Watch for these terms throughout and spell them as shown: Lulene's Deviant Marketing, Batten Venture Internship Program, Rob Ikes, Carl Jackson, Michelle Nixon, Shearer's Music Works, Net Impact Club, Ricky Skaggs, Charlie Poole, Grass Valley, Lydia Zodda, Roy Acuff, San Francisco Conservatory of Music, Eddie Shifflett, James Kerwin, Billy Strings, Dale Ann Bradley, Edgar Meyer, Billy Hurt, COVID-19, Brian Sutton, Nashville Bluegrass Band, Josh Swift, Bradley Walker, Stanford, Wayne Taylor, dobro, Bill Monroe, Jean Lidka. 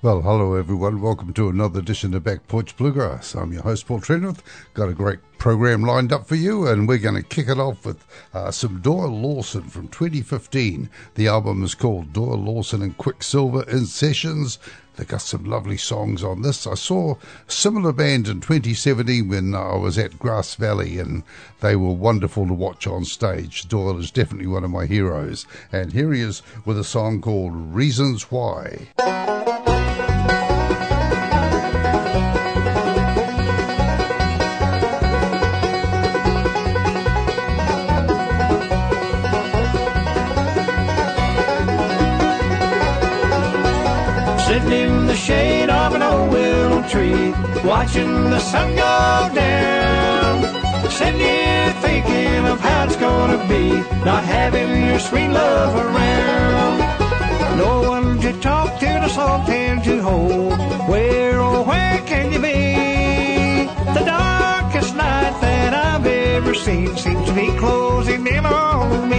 Well, hello everyone, welcome to another edition of Back Porch Bluegrass. I'm your host Paul Trenwith. Got a great program lined up for you, and we're going to kick it off with some Doyle Lawson from 2015. The album is called Doyle Lawson and Quicksilver in Sessions. They got some lovely songs on this. I saw a similar band in 2017 when I was at Grass Valley, and they were wonderful to watch on stage. Doyle is definitely one of my heroes, and here he is with a song called Reasons Why. Shade of an old willow tree, watching the sun go down. Sitting here thinking of how it's gonna be, not having your sweet love around. No one to talk to, no soft hand to hold. Where, oh, where can you be? The darkest night that I've ever seen seems to be closing in on me.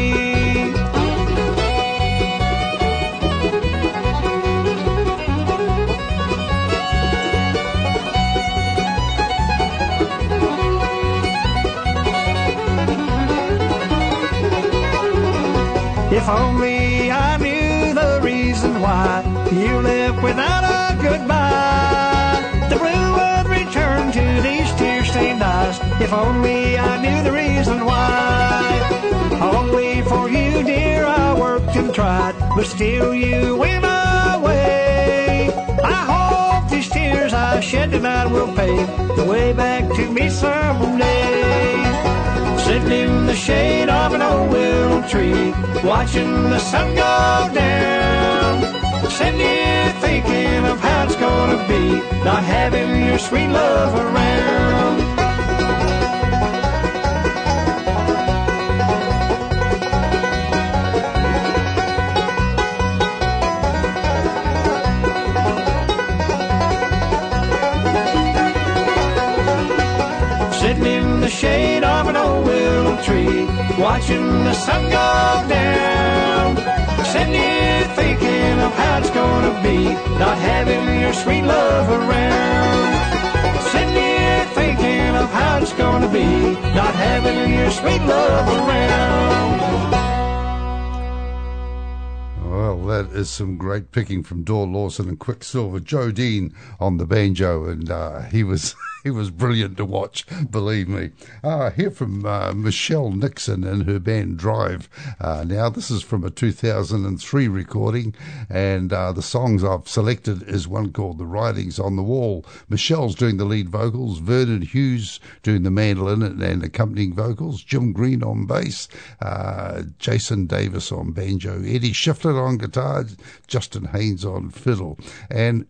If only I knew the reason why you left without a goodbye, the blue would return to these tear-stained eyes. If only I knew the reason why. Only for you, dear, I worked and tried, but still you went away. I hope these tears I shed tonight will pave the way back to me someday. Sitting in the shade of an old willow tree, watching the sun go down. Sitting here thinking of how it's gonna be, not having your sweet love around. Shade of an old willow tree, watching the sun go down. Sitting here not having your sweet love around. Sitting here thinking of how it's gonna be, not having your sweet love around. Well, that is some great picking from Doyle Lawson and Quicksilver. Joe Dean on the banjo, and he was brilliant to watch, believe me. Here from Michelle Nixon and her band Drive. Now, this is from a 2003 recording, and the songs I've selected is one called The Writings on the Wall. Michelle's doing the lead vocals, Vernon Hughes doing the mandolin and accompanying vocals, Jim Green on bass, Jason Davis on banjo, Eddie Shifflett on guitar, Justin Haynes on fiddle. And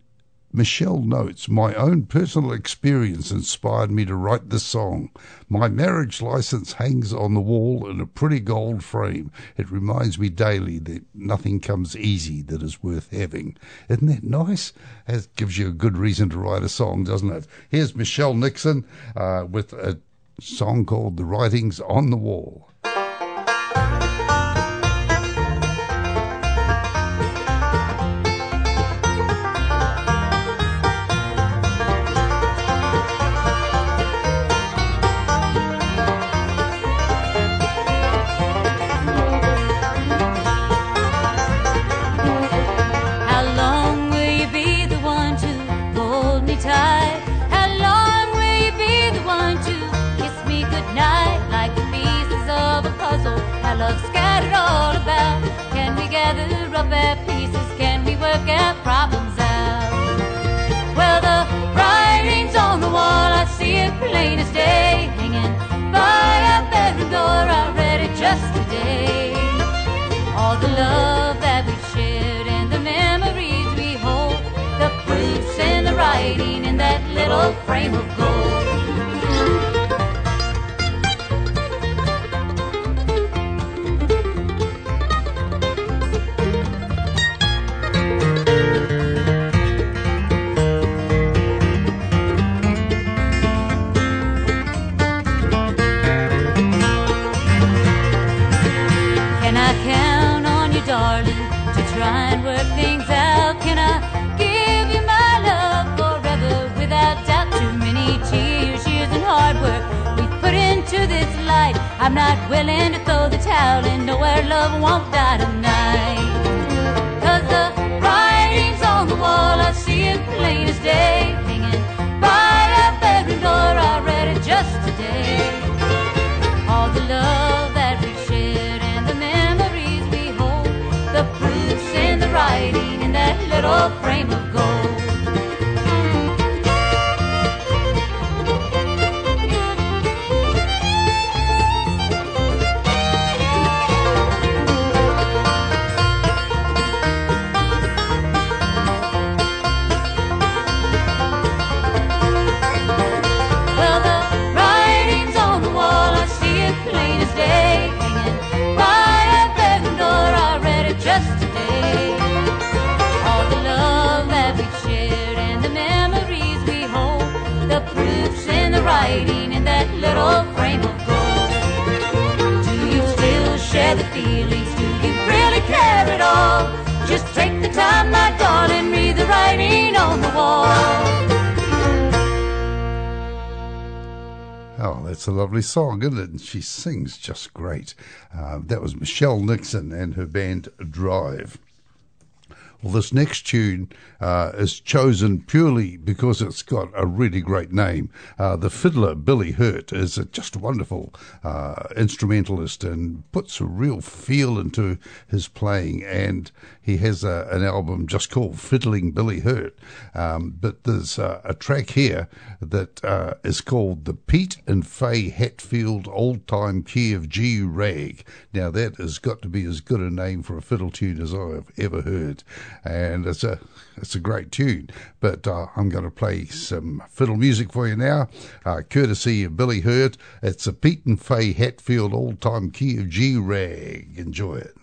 Michelle notes, my own personal experience inspired me to write this song. My marriage license hangs on the wall in a pretty gold frame. It reminds me daily that nothing comes easy that is worth having. Isn't that nice? That gives you a good reason to write a song, doesn't it? Here's Michelle Nixon with a song called The Writings on the Wall. Love scattered all about. Can we gather up our pieces? Can we work our problems out? Well, the writing's on the wall, I see it plain as day, hanging by our bedroom door, already just today. All the love that we've shared and the memories we hold, the proofs and the writing in that little frame of gold. I'm not willing to throw the towel in. No, our love won't die tonight. 'Cause the writing's on the wall, I see it plain as day, hanging by our bedroom door, already just today. All the love that we've shared and the memories we hold, the proofs and the writing in that little frame of gold. In that little frame of gold. Do you still share the feelings? Do you really care at all? Just take the time, my darling, read the writing on the wall. Oh, that's a lovely song, isn't it? And she sings just great. That was Michelle Nixon and her band Drive. Well, this next tune is chosen purely because it's got a really great name. The fiddler, Billy Hurt, is just a wonderful instrumentalist and puts a real feel into his playing. And he has an album just called Fiddling Billy Hurt. But there's a track here that is called The Pete and Faye Hatfield Old Time Key of G Rag. Now, that has got to be as good a name for a fiddle tune as I have ever heard. And it's a great tune, but I'm going to play some fiddle music for you now, courtesy of Billy Hurt. It's a Pete and Faye Hatfield all-time key of G-Rag. Enjoy it.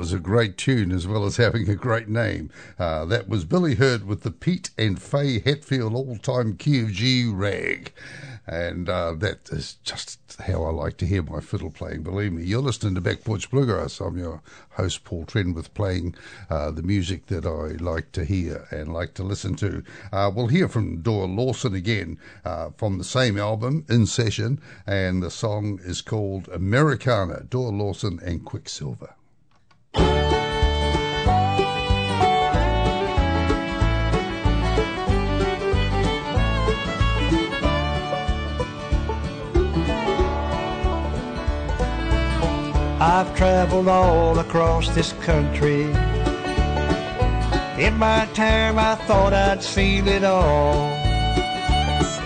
was a great tune as well as having a great name. That was Billy Hurt with the Pete and Faye Hatfield all-time QFG rag. And that is just how I like to hear my fiddle playing, believe me. You're listening to Back Porch Bluegrass. I'm your host, Paul Trenwith, playing the music that I like to hear and like to listen to. We'll hear from Doyle Lawson again from the same album, In Session, and the song is called Americana, Doyle Lawson and Quicksilver. I've traveled all across this country. In my time I thought I'd seen it all,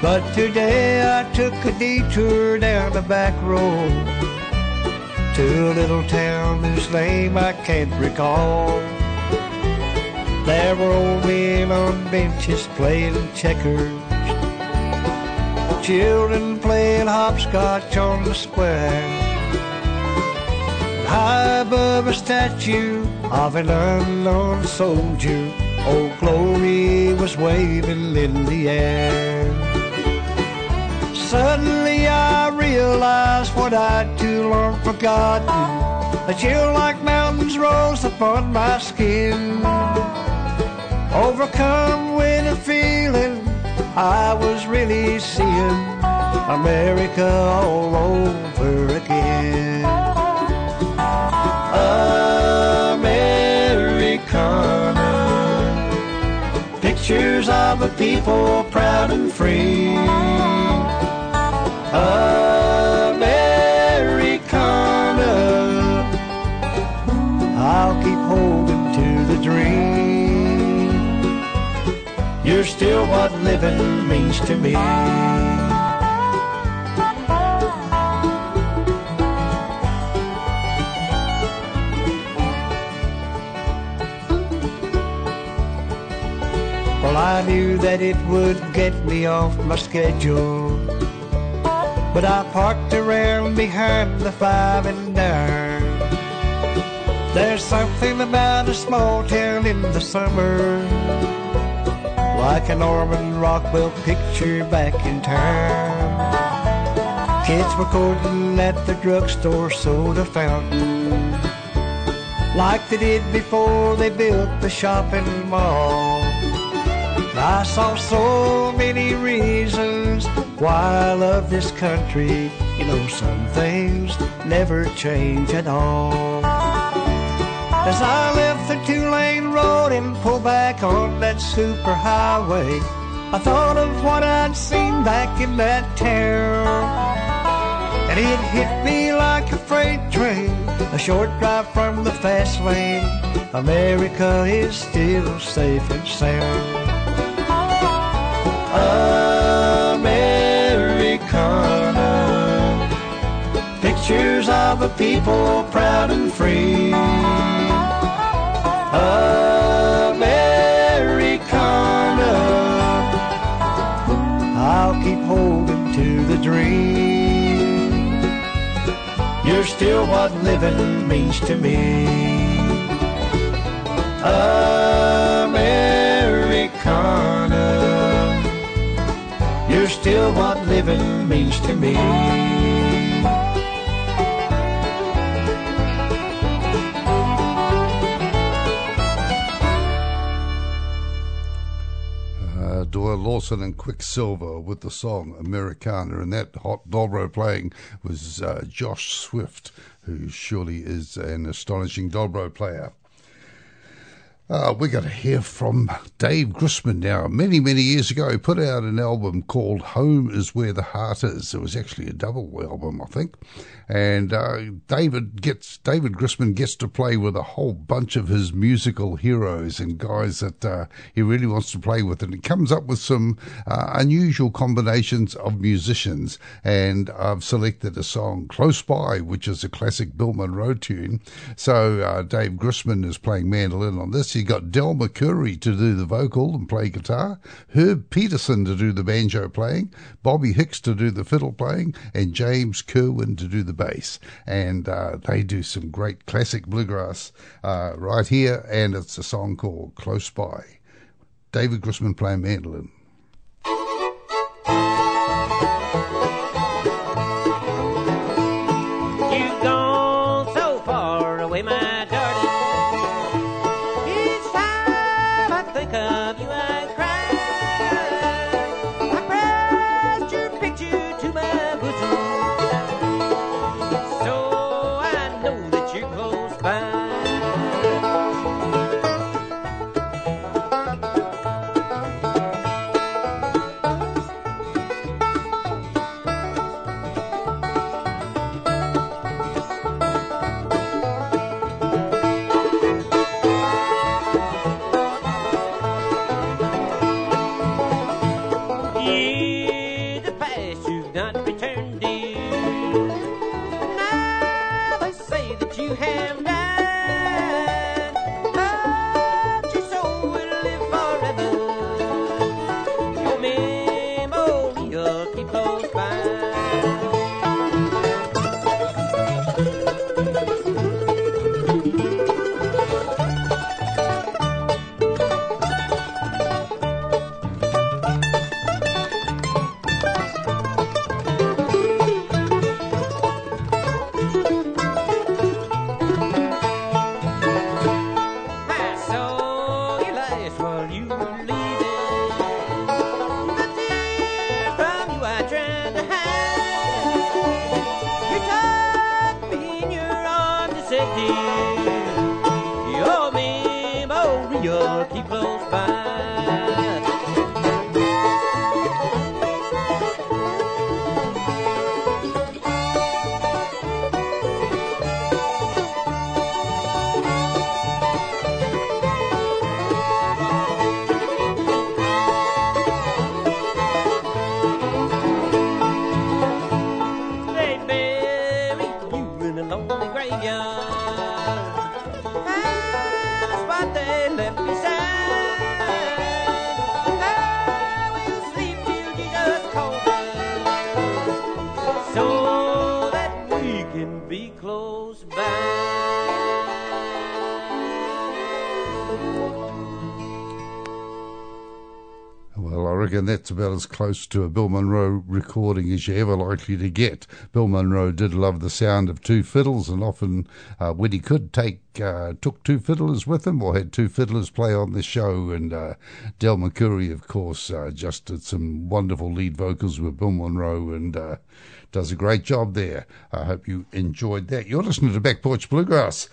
but today I took a detour down the back road to a little town whose name I can't recall. There were old men on benches playing checkers, children playing hopscotch on the square, high above a statue of an unknown soldier, old glory was waving in the air. Suddenly I realized what I'd too long forgotten. A chill like mountains rose upon my skin. Overcome with a feeling I was really seeing America all over again. Americana, pictures of a people proud and free. Americana, I'll keep holding to the dream. You're still what living means to me. I knew that it would get me off my schedule, but I parked around behind the 5 and dime. There's something about a small town in the summer, like an Norman Rockwell picture back in time. Kids were courting at the drugstore soda fountain, like they did before they built the shopping mall. I saw so many reasons why I love this country. You know, some things never change at all. As I left the 2-lane road and pulled back on that super highway, I thought of what I'd seen back in that town, and it hit me like a freight train, a short drive from the fast lane. America is still safe and sound. Americana, pictures of a people proud and free. Americana, I'll keep holding to the dream. You're still what living means to me. Americana, you're still what living means to me. Doyle Lawson and Quicksilver with the song Americana, and that hot dobro playing was Josh Swift, who surely is an astonishing dobro player. We're going to hear from Dave Grisman now. Many, many years ago, he put out an album called Home is Where the Heart Is. It was actually a double album, I think. And David Grisman gets to play with a whole bunch of his musical heroes and guys that he really wants to play with. And he comes up with some unusual combinations of musicians. And I've selected a song, Close By, which is a classic Bill Monroe tune. So Dave Grisman is playing mandolin on this. He got Del McCoury to do the vocal and play guitar, Herb Peterson to do the banjo playing, Bobby Hicks to do the fiddle playing, and James Kerwin to do the bass. And they do some great classic bluegrass right here, and it's a song called Close By. David Grisman playing mandolin. And that's about as close to a Bill Monroe recording as you're ever likely to get. Bill Monroe did love the sound of two fiddles, and often when he could took two fiddlers with him, or had two fiddlers play on the show. And Del McCoury, of course, just did some wonderful lead vocals with Bill Monroe, and does a great job there. I hope you enjoyed that. You're listening to Back Porch Bluegrass.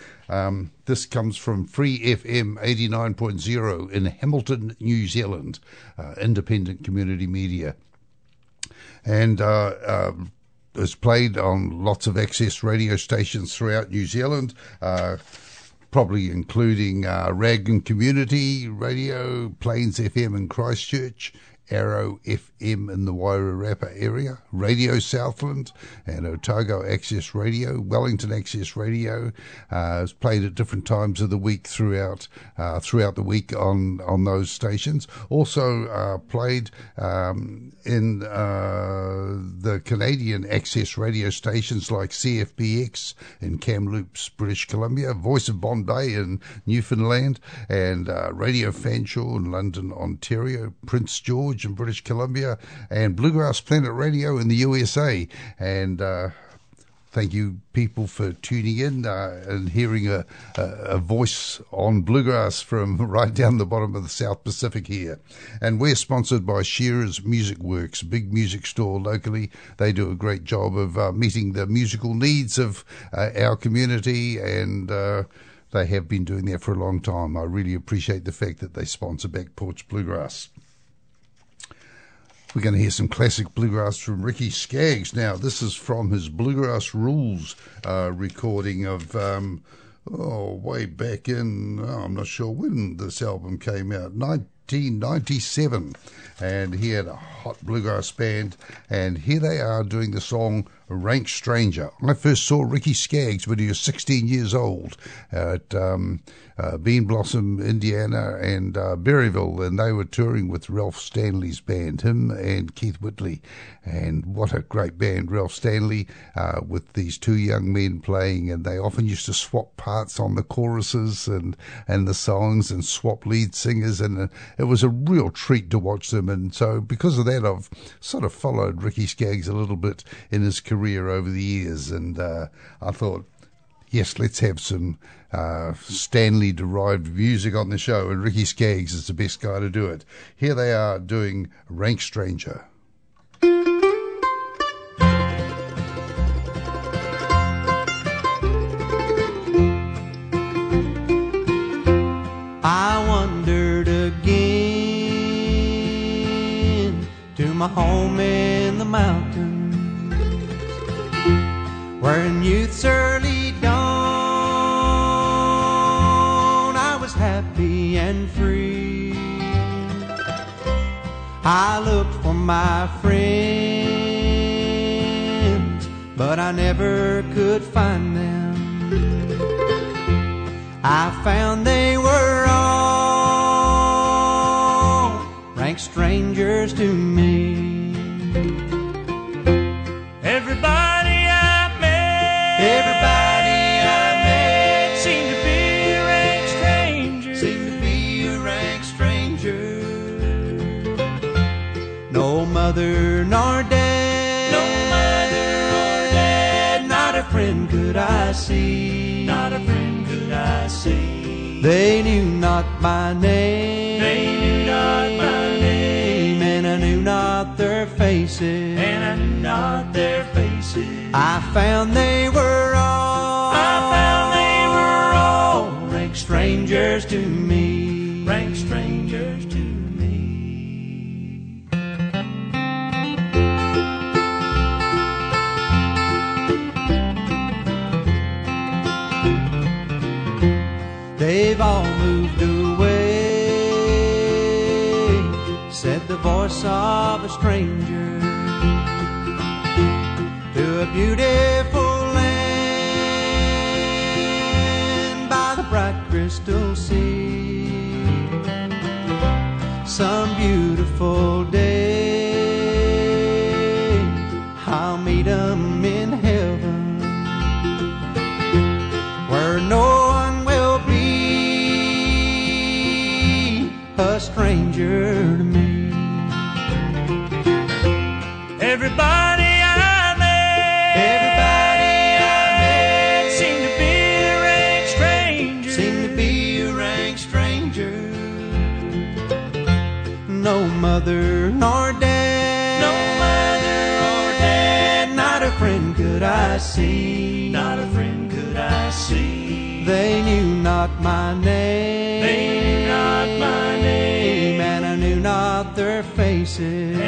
This comes from Free FM 89.0 in Hamilton, New Zealand, independent community media. And it's played on lots of access radio stations throughout New Zealand, probably including Raglan Community Radio, Plains FM in Christchurch, Arrow FM in the Wairarapa area, Radio Southland and Otago Access Radio, Wellington Access Radio. It's played at different times of the week throughout the week on those stations. Also played in the Canadian access radio stations like CFBX in Kamloops, British Columbia, Voice of Bombay in Newfoundland, and Radio Fanshawe in London, Ontario, Prince George in British Columbia, and Bluegrass Planet Radio in the USA. And thank you, people, for tuning in and hearing a voice on bluegrass from right down the bottom of the South Pacific here. And we're sponsored by Shearer's Music Works, big music store locally. They do a great job of meeting the musical needs of our community, and they have been doing that for a long time. I really appreciate the fact that they sponsor Back Porch Bluegrass. We're going to hear some classic bluegrass from Ricky Skaggs. Now, this is from his Bluegrass Rules recording of, way back in, I'm not sure when this album came out, 1997. And he had a hot bluegrass band, and here they are doing the song a rank stranger. I first saw Ricky Skaggs when he was 16 years old at Bean Blossom, Indiana, and Berryville, and they were touring with Ralph Stanley's band, him and Keith Whitley. And what a great band, Ralph Stanley, with these two young men playing, and they often used to swap parts on the choruses and the songs and swap lead singers, and it was a real treat to watch them. And so because of that, I've sort of followed Ricky Skaggs a little bit in his career over the years, and I thought, yes, let's have some Stanley-derived music on the show, and Ricky Skaggs is the best guy to do it. Here they are doing Rank Stranger. I wandered again to my home in the mountains, where in youth's early dawn I was happy and free. I looked for my friends, but I never could find them. I found they were all rank strangers to me. Everybody I met seemed to be a rank stranger. No mother nor dad, not a friend could I see. They knew not my name, and I knew not their faces, I found they were all rank strangers to me. They've all moved away, said the voice of a stranger, to a beautiful land by the bright crystal sea. Some beautiful day I'll meet 'em in heaven, where no one will be a stranger to me. Everybody I met seemed to be a rank stranger. No mother nor dad, not a friend could I see. They knew not my name, and I knew not their faces,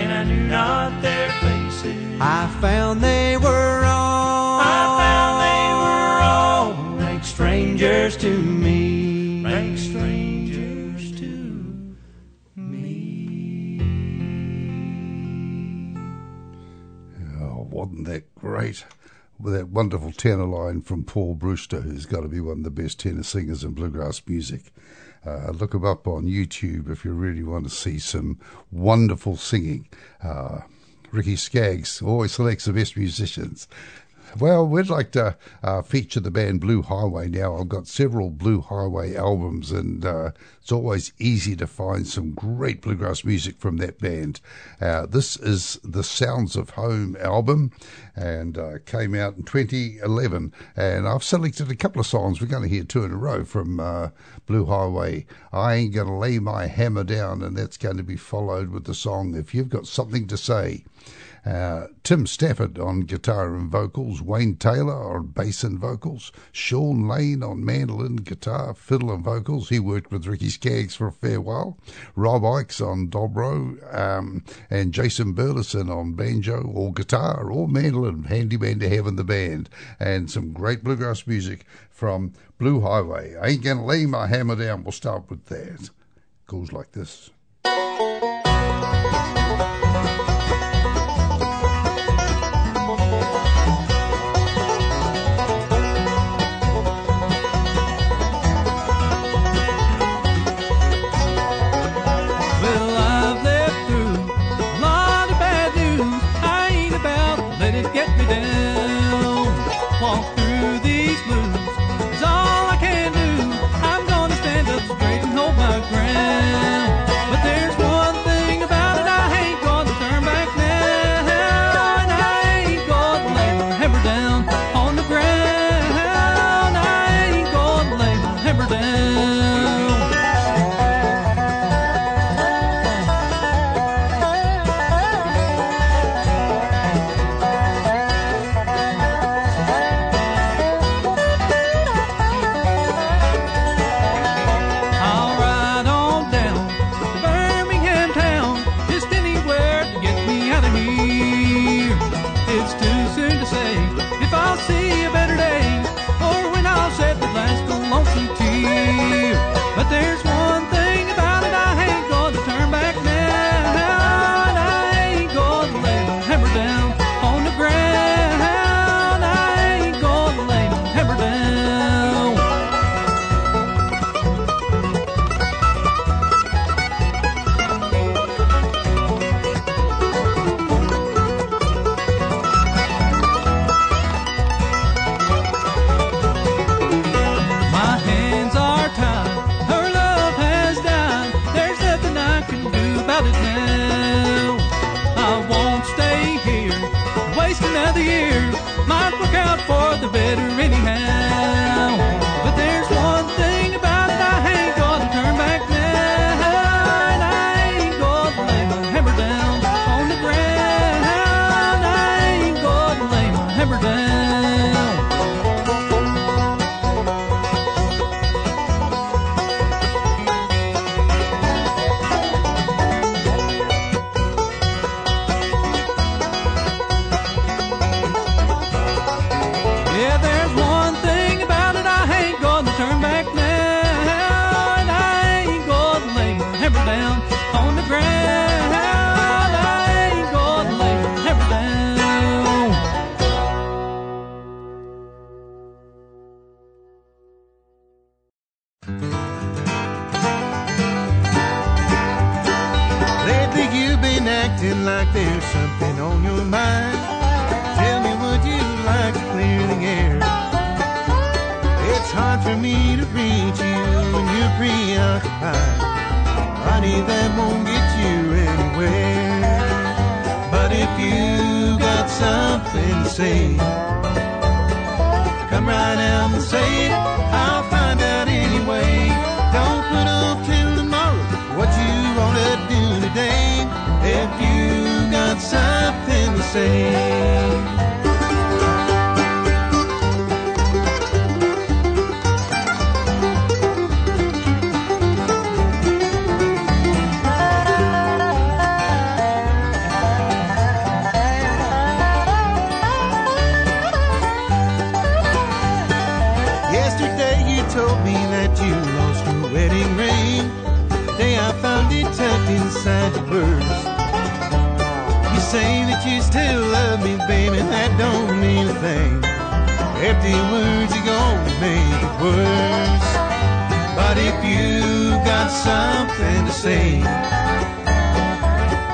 I found they were all rank strangers to me. Oh, wasn't that great? With that wonderful tenor line from Paul Brewster, who's got to be one of the best tenor singers in bluegrass music. Look him up on YouTube if you really want to see some wonderful singing. Ricky Skaggs always selects the best musicians. Well, we'd like to feature the band Blue Highway now. I've got several Blue Highway albums, and it's always easy to find some great bluegrass music from that band. This is the Sounds of Home album, and came out in 2011. And I've selected a couple of songs. We're going to hear two in a row from Blue Highway. I Ain't Gonna Lay My Hammer Down, and that's going to be followed with the song If You've Got Something to Say. Tim Stafford on guitar and vocals, Wayne Taylor on bass and vocals, Sean Lane on mandolin, guitar, fiddle and vocals. He worked with Ricky Skaggs for a fair while. Rob Ikes on dobro, and Jason Burleson on banjo or guitar or mandolin. Handy man to have in the band. And some great bluegrass music from Blue Highway. I Ain't Gonna Lay My Hammer Down. We'll start with that. Goes like this. about it now. I won't stay here, waste another year. Might work out for the better anyhow. But there's one thing about it, I ain't gonna turn back now. And I ain't gonna lay my hammer down on the ground. I ain't gonna lay my hammer down. Like there's something on your mind. Tell me, would you like to clear the air? It's hard for me to reach you when you're preoccupied. Honey, that won't get you anywhere. But if you got something to say, come right out and say it. I'll find out anyway. Don't put off till tomorrow what you want to do today. If you got something to say, yesterday you told me that you lost your wedding ring. Today I found it tucked inside the purse. Say that you still love me, baby, that don't mean a thing. Empty words are gonna make it worse. But if you got something to say,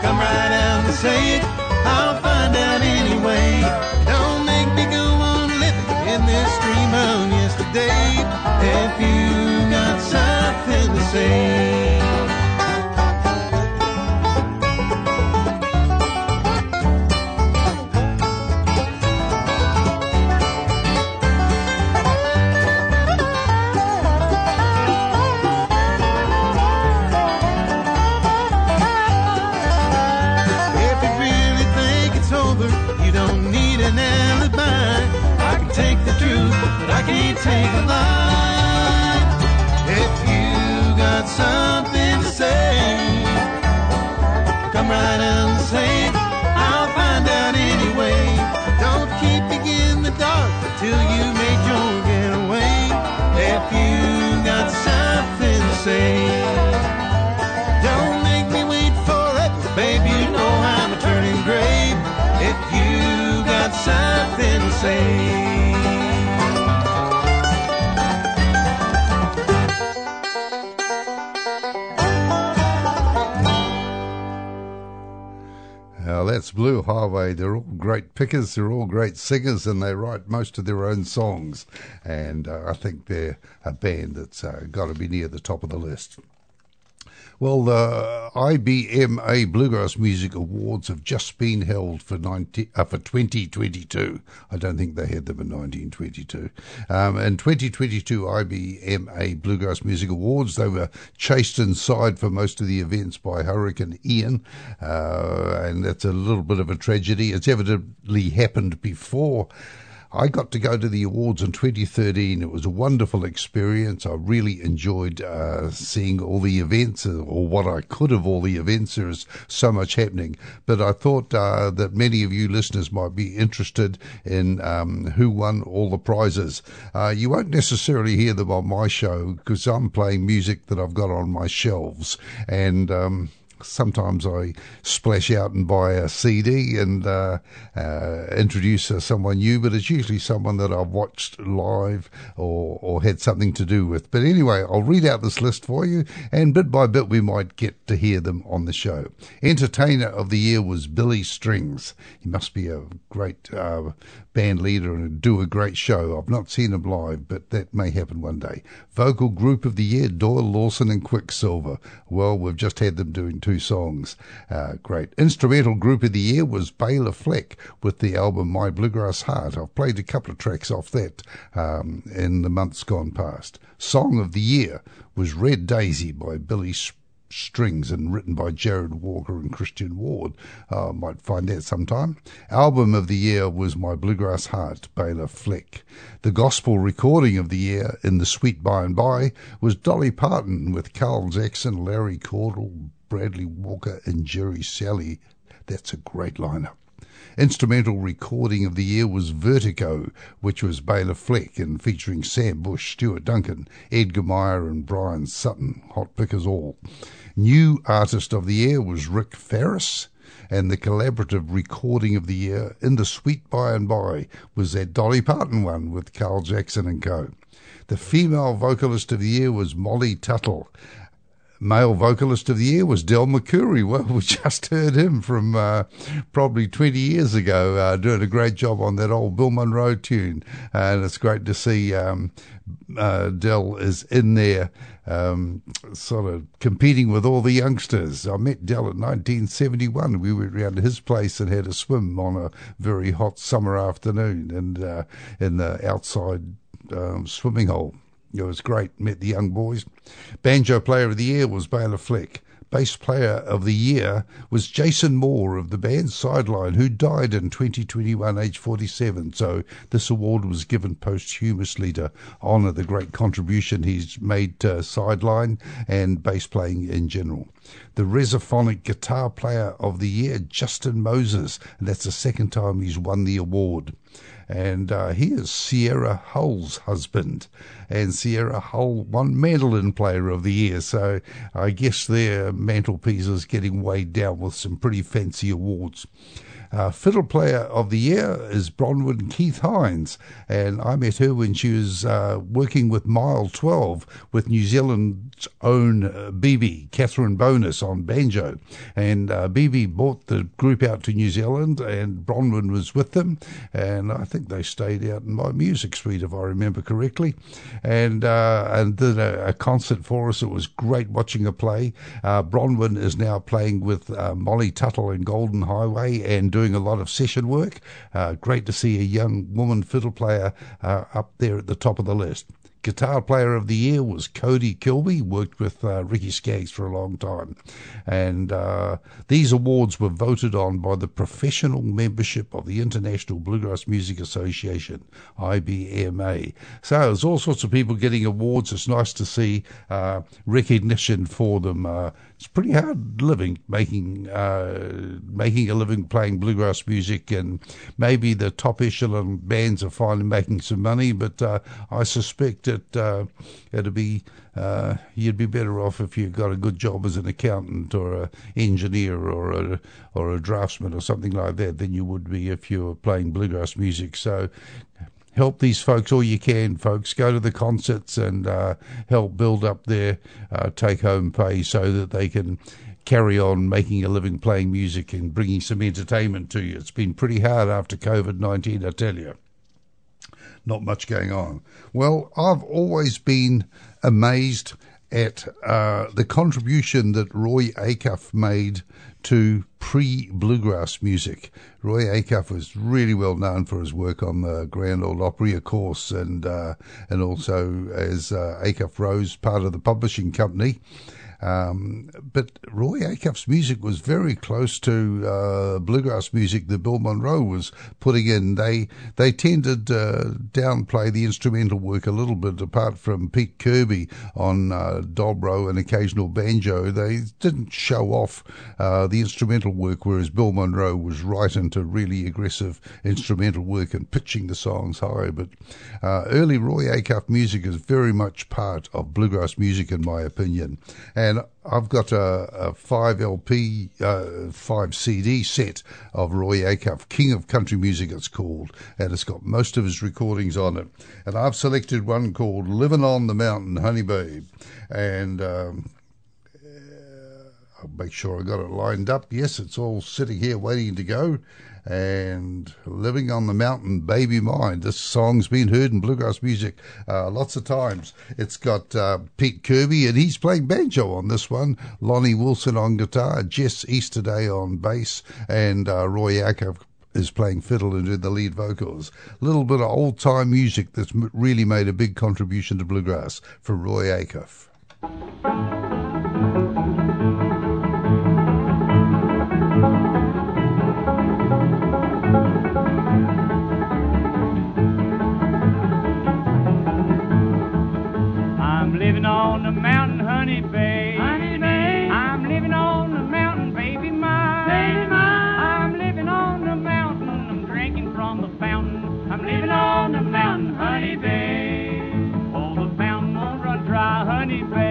come right out and say it. I'll find out anyway. Don't make me go on living in this dream of yesterday. If you got something to say. Take a line. If you got something to say, come right out and say it. I'll find out anyway. Don't keep me in the dark till you make your getaway. If you got something to say, don't make me wait forever, babe. You know I'm a turning gray. If you got something to say. That's Blue Highway. They're all great pickers, they're all great singers, and they write most of their own songs. And I think they're a band that's got to be near the top of the list. Well, the IBMA Bluegrass Music Awards have just been held for 2022. I don't think they had them in 1922. In 2022 IBMA Bluegrass Music Awards, they were chased inside for most of the events by Hurricane Ian, and that's a little bit of a tragedy. It's evidently happened before. I got to go to the awards in 2013. It was a wonderful experience. I really enjoyed seeing all the events, or what I could of all the events. There is so much happening. But I thought that many of you listeners might be interested in who won all the prizes. You won't necessarily hear them on my show because I'm playing music that I've got on my shelves. And sometimes I splash out and buy a CD and introduce someone new, but it's usually someone that I've watched live or had something to do with. But anyway, I'll read out this list for you, and bit by bit we might get to hear them on the show. Entertainer of the Year was Billy Strings. He must be a great band leader and do a great show. I've not seen him live, but that may happen one day. Vocal Group of the Year, Doyle Lawson and Quicksilver. Well, we've just had them doing two two songs. Great. Instrumental group of the year was Bela Fleck with the album My Bluegrass Heart. I've played a couple of tracks off that in the months gone past. Song of the year was Red Daisy by Billy Strings and written by Jared Walker and Christian Ward. Might find that sometime. Album of the year was My Bluegrass Heart, Bela Fleck. The gospel recording of the year in The Sweet By and By was Dolly Parton with Carl Jackson, Larry Cordell, Bradley Walker and Jerry Sally. That's a great lineup. Instrumental recording of the year was Vertigo, which was Bela Fleck and featuring Sam Bush, Stuart Duncan, Edgar Meyer and Brian Sutton, hot pickers all. New artist of the year was Rick Ferris, and the collaborative recording of the year in The Sweet By and By was that Dolly Parton one with Carl Jackson and co. The female vocalist of the year was Molly Tuttle. Male vocalist of the year was Del McCoury. Well, we just heard him from probably 20 years ago doing a great job on that old Bill Monroe tune. And it's great to see Del is in there sort of competing with all the youngsters. I met Del in 1971. We went round to his place and had a swim on a very hot summer afternoon and in the outside swimming hole. It was great, met the young boys. Banjo player of the year was Bela Fleck. Bass player of the year was Jason Moore of the band Sideline, who died in 2021, aged 47. So this award was given posthumously to honour the great contribution he's made to Sideline and bass playing in general. The resophonic guitar player of the year, Justin Moses. And that's the second time he's won the award. And he is Sierra Hull's husband. And Sierra Hull won Mandolin Player of the Year. So I guess their mantelpiece is getting weighed down with some pretty fancy awards. Fiddle Player of the Year is Bronwyn Keith Hines, and I met her when she was working with Mile 12 with New Zealand's own BB, Catherine Bonus, on banjo. And BB brought the group out to New Zealand, and Bronwyn was with them, and I think they stayed out in my music suite, if I remember correctly, and did a concert for us. It was great watching her play. Bronwyn is now playing with Molly Tuttle and Golden Highway and doing a lot of session work. Great to see a young woman fiddle player up there at the top of the list. Guitar player of the year was Cody Kilby, worked with Ricky Skaggs for a long time. And these awards were voted on by the professional membership of the International Bluegrass Music Association, IBMA. So there's all sorts of people getting awards. It's nice to see recognition for them. It's pretty hard living, making a living playing bluegrass music, and maybe the top echelon bands are finally making some money, but I suspect you'd be better off if you got a good job as an accountant or an engineer or a draftsman or something like that than you would be if you were playing bluegrass music. So help these folks all you can, folks. Go to the concerts and help build up their take-home pay so that they can carry on making a living playing music and bringing some entertainment to you. It's been pretty hard after COVID-19, I tell you. Not much going on. Well, I've always been amazed at the contribution that Roy Acuff made to pre-bluegrass music. Roy Acuff was really well known for his work on the Grand Ole Opry, of course, and also as Acuff Rose, part of the publishing company. But Roy Acuff's music was very close to bluegrass music that Bill Monroe was putting in. They tended to downplay the instrumental work a little bit, apart from Pete Kirby on dobro and occasional banjo. They didn't show off the instrumental work, whereas Bill Monroe was right into really aggressive instrumental work and pitching the songs high. But early Roy Acuff music is very much part of bluegrass music, in my opinion. And I've got a 5 CD set of Roy Acuff, King of Country Music it's called, and it's got most of his recordings on it. And I've selected one called Livin' on the Mountain, Honey Babe. And I'll make sure I got it lined up. Yes, it's all sitting here waiting to go. And Living on the Mountain, Baby Mine. This song's been heard in bluegrass music lots of times. It's got Pete Kirby, and he's playing banjo on this one. Lonnie Wilson on guitar, Jess Easterday on bass, and Roy Acuff is playing fiddle and doing the lead vocals. A little bit of old-time music that's really made a big contribution to bluegrass from Roy Acuff. I'm living on the mountain, honey, babe. Honey, babe. I'm living on the mountain, baby mine. Baby mine. I'm living on the mountain. I'm drinking from the fountain. I'm living on the mountain, honey, babe. Oh, the fountain won't run dry, honey, babe.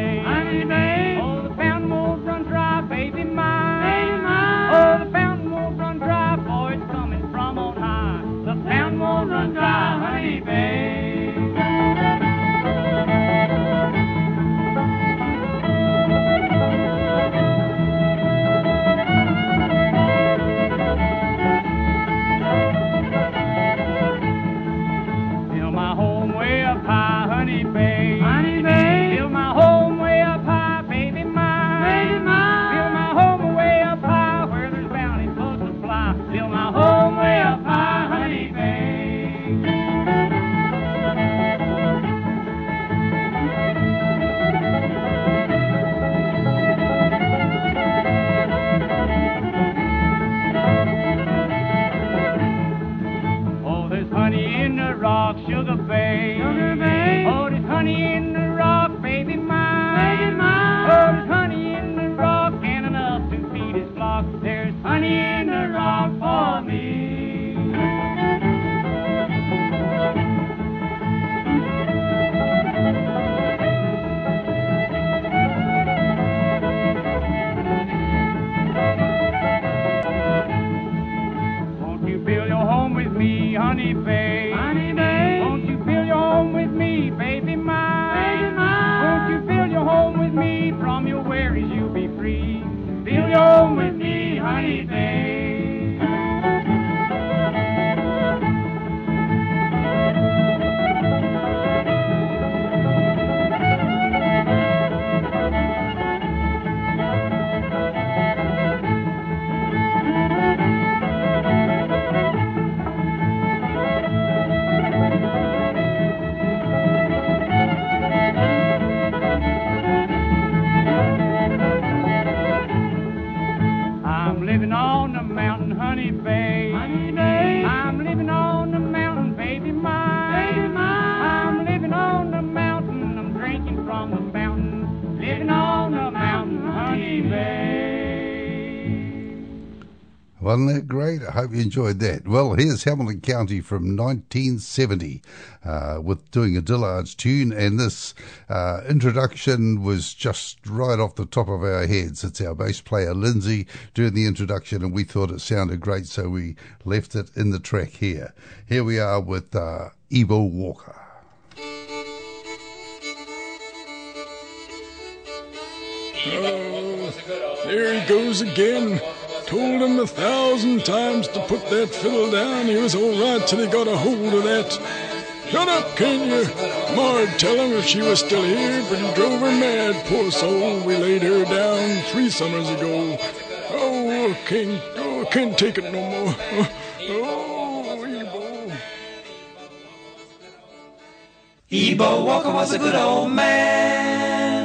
Wasn't that great? I hope you enjoyed that. Well, here's Hamilton County from 1970 with doing a Dillard's tune, and this introduction was just right off the top of our heads. It's our bass player, Lindsay, doing the introduction, and we thought it sounded great, so we left it in the track here. Here we are with Ebo Walker. Oh, there he goes again. Told him 1,000 times to put that fiddle down. He was all right till he got a hold of that. Shut up, can you? Ma'd tell him if she was still here, but he drove her mad, poor soul. We laid her down 3 summers ago. Oh, I can't take it no more. Oh, Ebo. Ebo Walker was a good old man.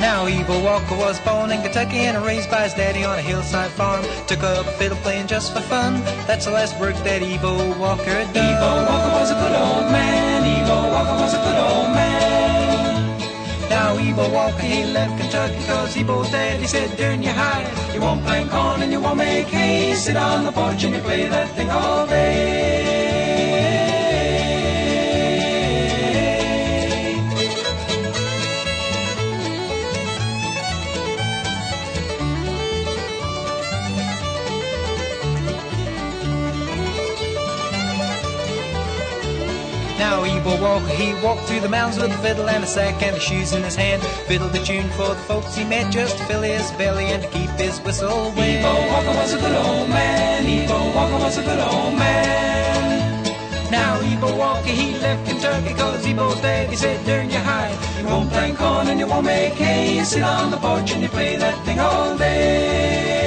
Now, Ebo Walker was born in Kentucky and raised by his daddy on a hillside farm. Took up fiddle playing just for fun. That's the last work that Ebo Walker done. Ebo Walker was a good old man. Ebo Walker was a good old man. Now, Ebo Walker, he left Kentucky 'cause Ebo's daddy said, "During your high, you won't plant corn and you won't make hay. Sit on the porch and you play that thing all day." Now Ebo Walker, he walked through the mounds with a fiddle and a sack and his shoes in his hand. Fiddled a tune for the folks he met just to fill his belly and to keep his whistle wet. Ebo Walker was a good old man. Ebo Walker was a good old man. Now Ebo Walker, he left Kentucky cause Ebo's daddy said, "Learn your hide. You won't plant corn and you won't make hay. You sit on the porch and you play that thing all day."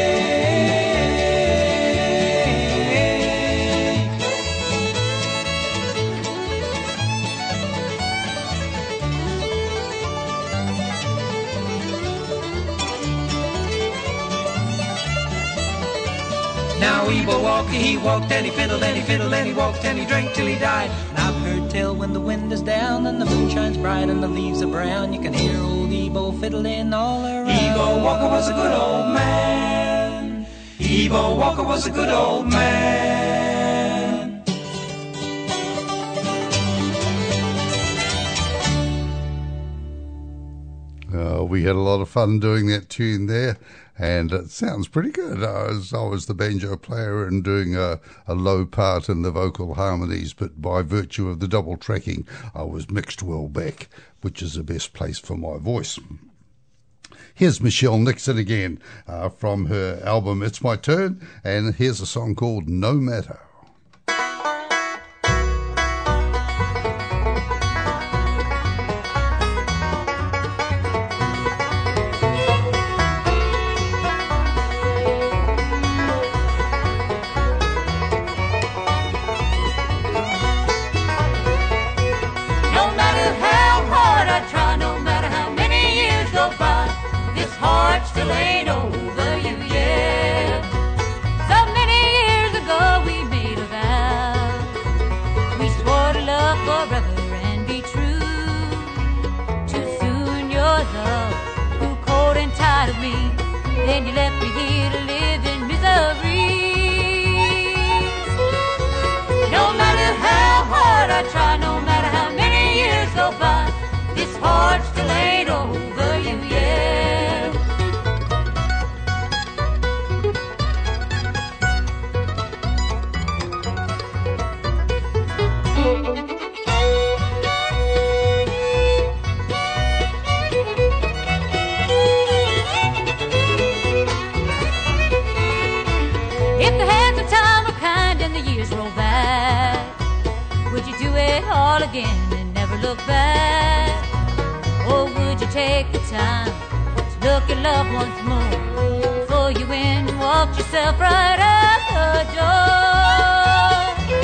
Now Ebo Walker, he walked and he fiddled and he fiddled and he walked and he drank till he died. And I've heard tell when the wind is down and the moon shines bright and the leaves are brown, you can hear old Ebo fiddling all around. Ebo Walker was a good old man. Ebo Walker was a good old man. We had a lot of fun doing that tune there, and it sounds pretty good. I was the banjo player and doing a low part in the vocal harmonies, but by virtue of the double tracking, I was mixed well back, which is the best place for my voice. Here's Michelle Nixon again from her album It's My Turn, and here's a song called No Matter. Then you left me here to live in misery. No matter how hard I try, no matter how many years go by, this heart still ain't over you yet. All again and never look back. Or would you take the time to look at love once more before you went and walked yourself right out the door?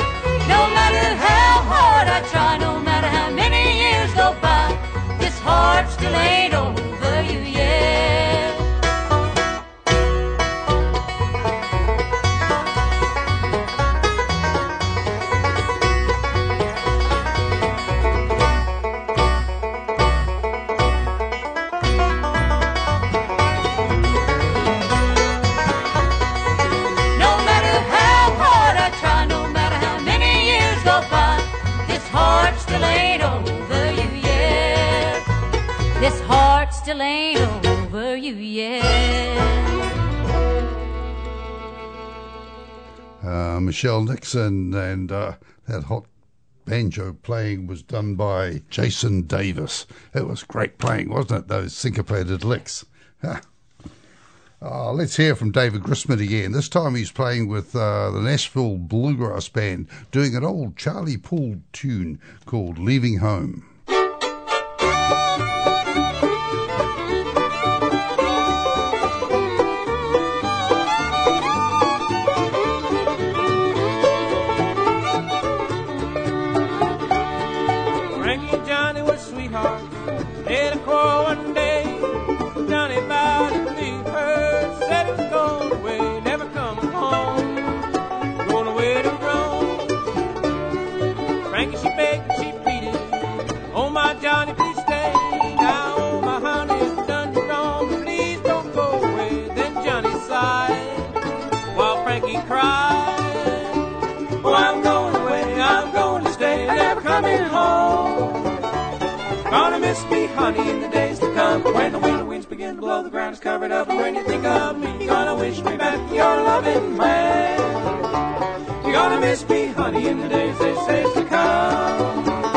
No matter how hard I try, no matter how many years go by, this heart still ain't over you yet. Still ain't over you yet. Michelle Nixon, and that hot banjo playing was done by Jason Davis. It was great playing, wasn't it? Those syncopated licks. Let's hear from David Grisman again. This time he's playing with the Nashville Bluegrass Band, doing an old Charlie Poole tune called Leaving Home. Honey, in the days to come, when the winter winds begin to blow, the ground is covered up. And when you think of me, you're gonna wish me back, your loving man. You're gonna miss me, honey, in the days to come.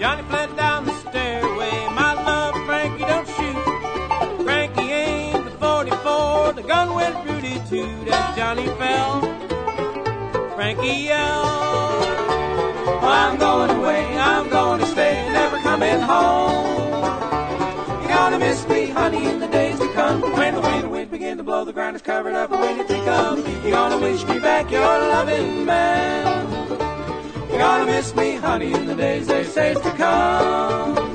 Johnny fled down the stairway. My love, Frankie, don't shoot. Frankie aimed a 44. The gun went through the tube. As Johnny fell, Frankie yelled, oh, I'm going away, I'm going to stay, never coming home. You're gonna miss me, honey, in the days to come. When the wind began to blow, the ground is covered up. And when you think of me, you're gonna wish me back, your loving man. You're gonna miss me, honey, in the days they say to come.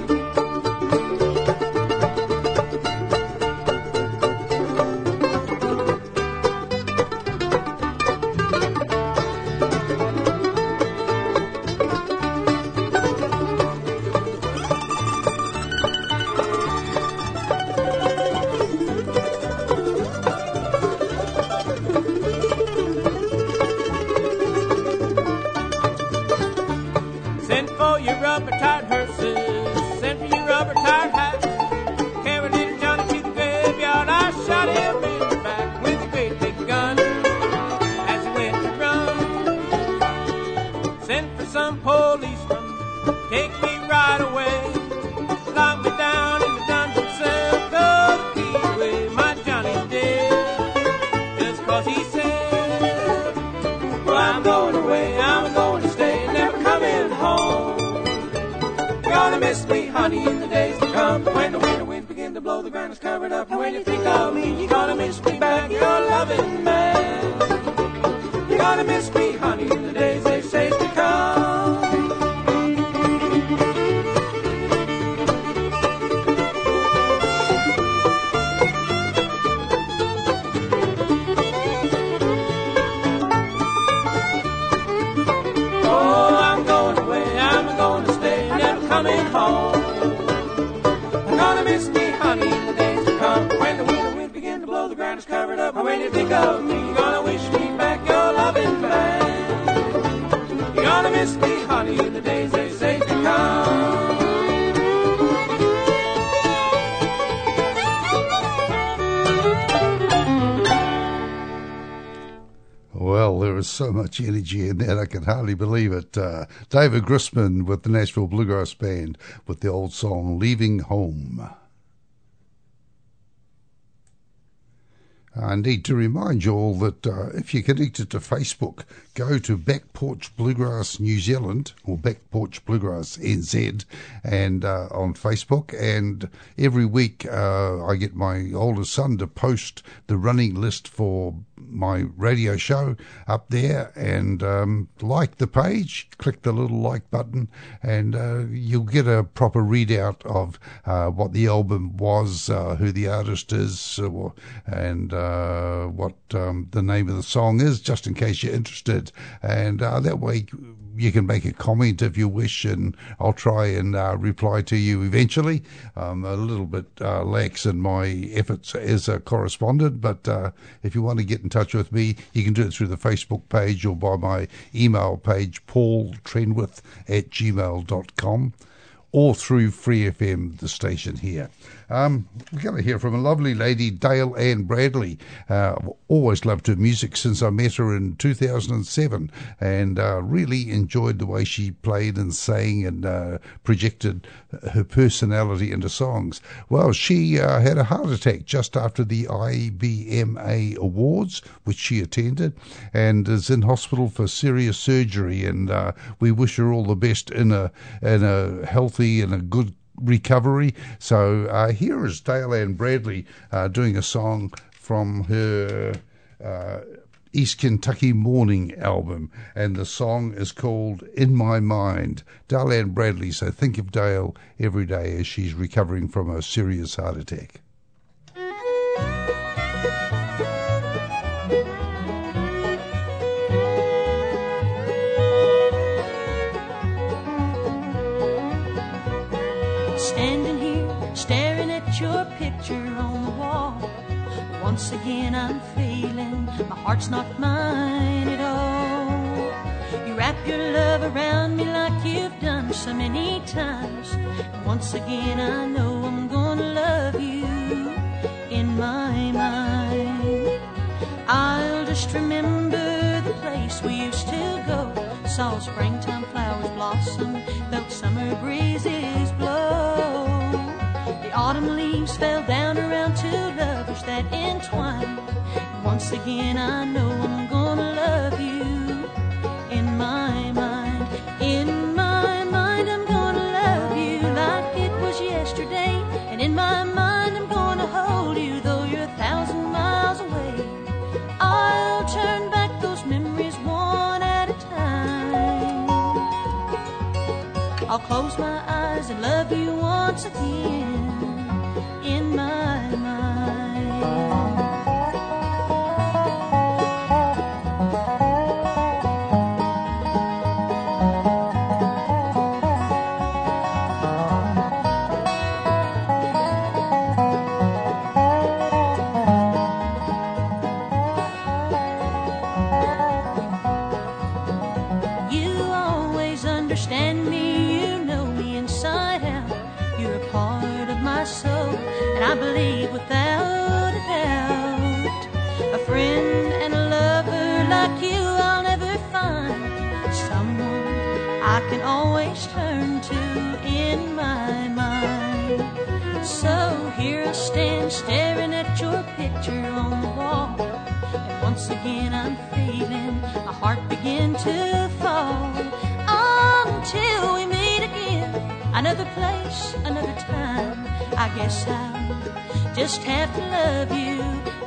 So much energy in that, I can hardly believe it. David Grisman with the Nashville Bluegrass Band with the old song, Leaving Home. I need to remind you all that if you're connected to Facebook, go to Back Porch Bluegrass New Zealand or Back Porch Bluegrass NZ and on Facebook. And every week I get my older son to post the running list for my radio show up there, and like the page, click the little like button, and you'll get a proper readout of what the album was, who the artist is, and what the name of the song is, just in case you're interested. And that way you can make a comment if you wish, and I'll try and reply to you eventually. I'm a little bit lax in my efforts as a correspondent, but if you want to get in touch with me, you can do it through the Facebook page or by my email page, paultrenwith@gmail.com, or through Free FM, the station here. We're going to hear from a lovely lady, Dale Ann Bradley. I've always loved her music since I met her in 2007, and really enjoyed the way she played and sang and projected her personality into songs. Well, she had a heart attack just after the IBMA Awards, which she attended, and is in hospital for serious surgery, and we wish her all the best in a healthy and a good recovery. So here is Dale Ann Bradley doing a song from her East Kentucky Morning album, and the song is called In My Mind. Dale Ann Bradley, so think of Dale every day as she's recovering from a serious heart attack. Standing here, staring at your picture on the wall. Once again I'm feeling my heart's not mine at all. You wrap your love around me like you've done so many times. Once again I know I'm gonna love you in my mind. I'll just remember the place we used to go. Saw springtime flowers blossom. blossom felt summer breezes blow. The autumn leaves fell down around two lovers that entwined. Once again I know I'm gonna love you. In my mind I'm gonna love you like it was yesterday. And in my mind I'm gonna hold you though you're 1,000 miles away. I'll turn back those memories one at a time. I'll close my eyes and love you once again. In my mind. Always turn to in my mind. So here I stand staring at your picture on the wall, and once again I'm feeling my heart begin to fall. Until we meet again, another place, another time, I guess I'll just have to love you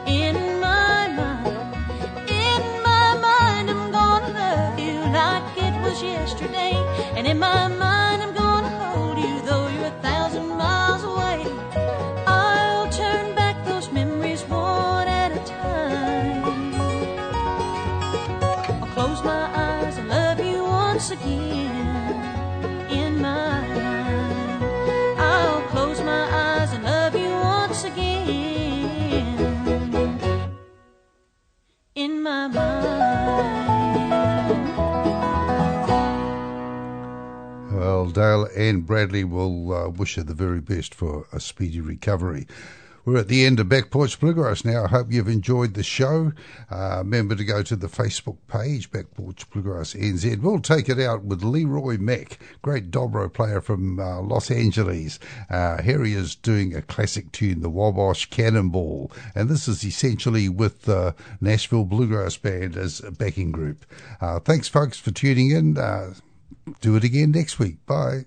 in my mind. In my mind I'm gonna love you like it was yesterday. And in my mind I'm gonna hold you though you're 1,000 miles away. I'll turn back those memories one at a time. I'll close my eyes and love you once again in my mind. I'll close my eyes and love you once again in my mind. Well, Dale Ann Bradley will wish her the very best for a speedy recovery. We're at the end of Back Porch Bluegrass now. I hope you've enjoyed the show. Remember to go to the Facebook page, Back Porch Bluegrass NZ. We'll take it out with Leroy Mack, great dobro player from Los Angeles. Here he is doing a classic tune, the Wabash Cannonball. And this is essentially with the Nashville Bluegrass Band as a backing group. Thanks, folks, for tuning in. Do it again next week. Bye.